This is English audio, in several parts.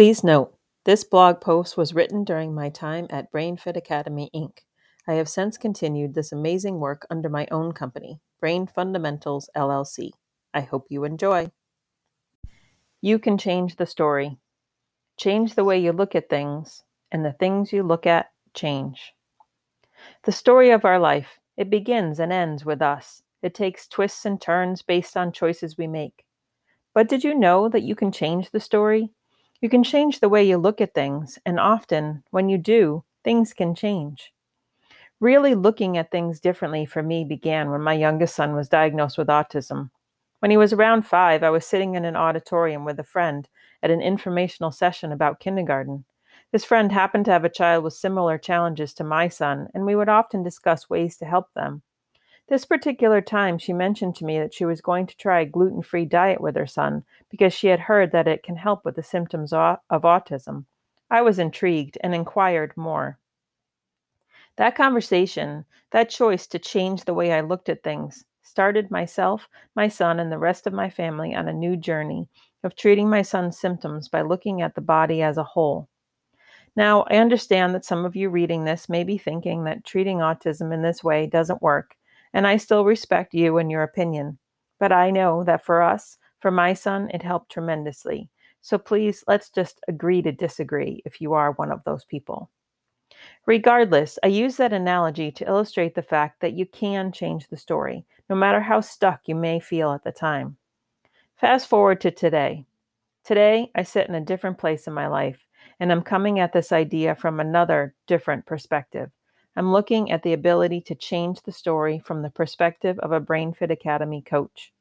Please note, this blog post was written during my time at BrainFit Academy, Inc. I have since continued this amazing work under my own company, Brain Fundamentals, LLC. I hope you enjoy. You can change the story. Change the way you look at things, and the things you look at change. The story of our life, it begins and ends with us. It takes twists and turns based on choices we make. But did you know that you can change the story? You can change the way you look at things, and often, when you do, things can change. Really looking at things differently for me began when my youngest son was diagnosed with autism. When he was around 5, I was sitting in an auditorium with a friend at an informational session about kindergarten. This friend happened to have a child with similar challenges to my son, and we would often discuss ways to help them. This particular time, she mentioned to me that she was going to try a gluten-free diet with her son because she had heard that it can help with the symptoms of autism. I was intrigued and inquired more. That conversation, that choice to change the way I looked at things, started myself, my son, and the rest of my family on a new journey of treating my son's symptoms by looking at the body as a whole. Now, I understand that some of you reading this may be thinking that treating autism in this way doesn't work, and I still respect you and your opinion. But I know that for us, for my son, it helped tremendously. So please, let's just agree to disagree if you are one of those people. Regardless, I use that analogy to illustrate the fact that you can change the story, no matter how stuck you may feel at the time. Fast forward to today. Today, I sit in a different place in my life, and I'm coming at this idea from another different perspective. I'm looking at the ability to change the story from the perspective of a BrainFit Academy coach.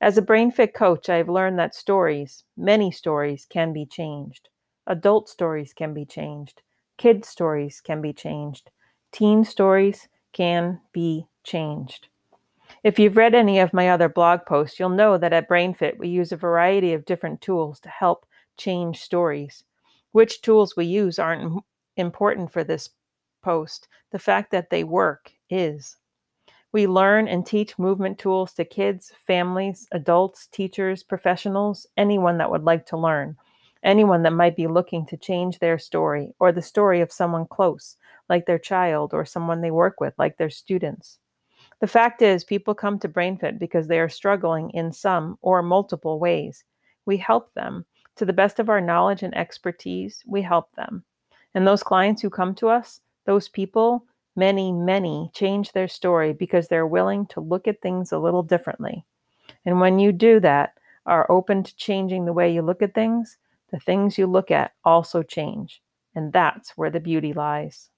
As a BrainFit coach, I've learned that stories, many stories, can be changed. Adult stories can be changed. Kid stories can be changed. Teen stories can be changed. If you've read any of my other blog posts, you'll know that at BrainFit, we use a variety of different tools to help change stories. Which tools we use aren't important for this post. The fact that they work is. We learn and teach movement tools to kids, families, adults, teachers, professionals, anyone that would like to learn, anyone that might be looking to change their story or the story of someone close, like their child or someone they work with, like their students. The fact is, people come to BrainFit because they are struggling in some or multiple ways. We help them. To the best of our knowledge and expertise, we help them. And those clients who come to us, those people, many, many change their story because they're willing to look at things a little differently. And when you do that, are open to changing the way you look at things, the things you look at also change. And that's where the beauty lies.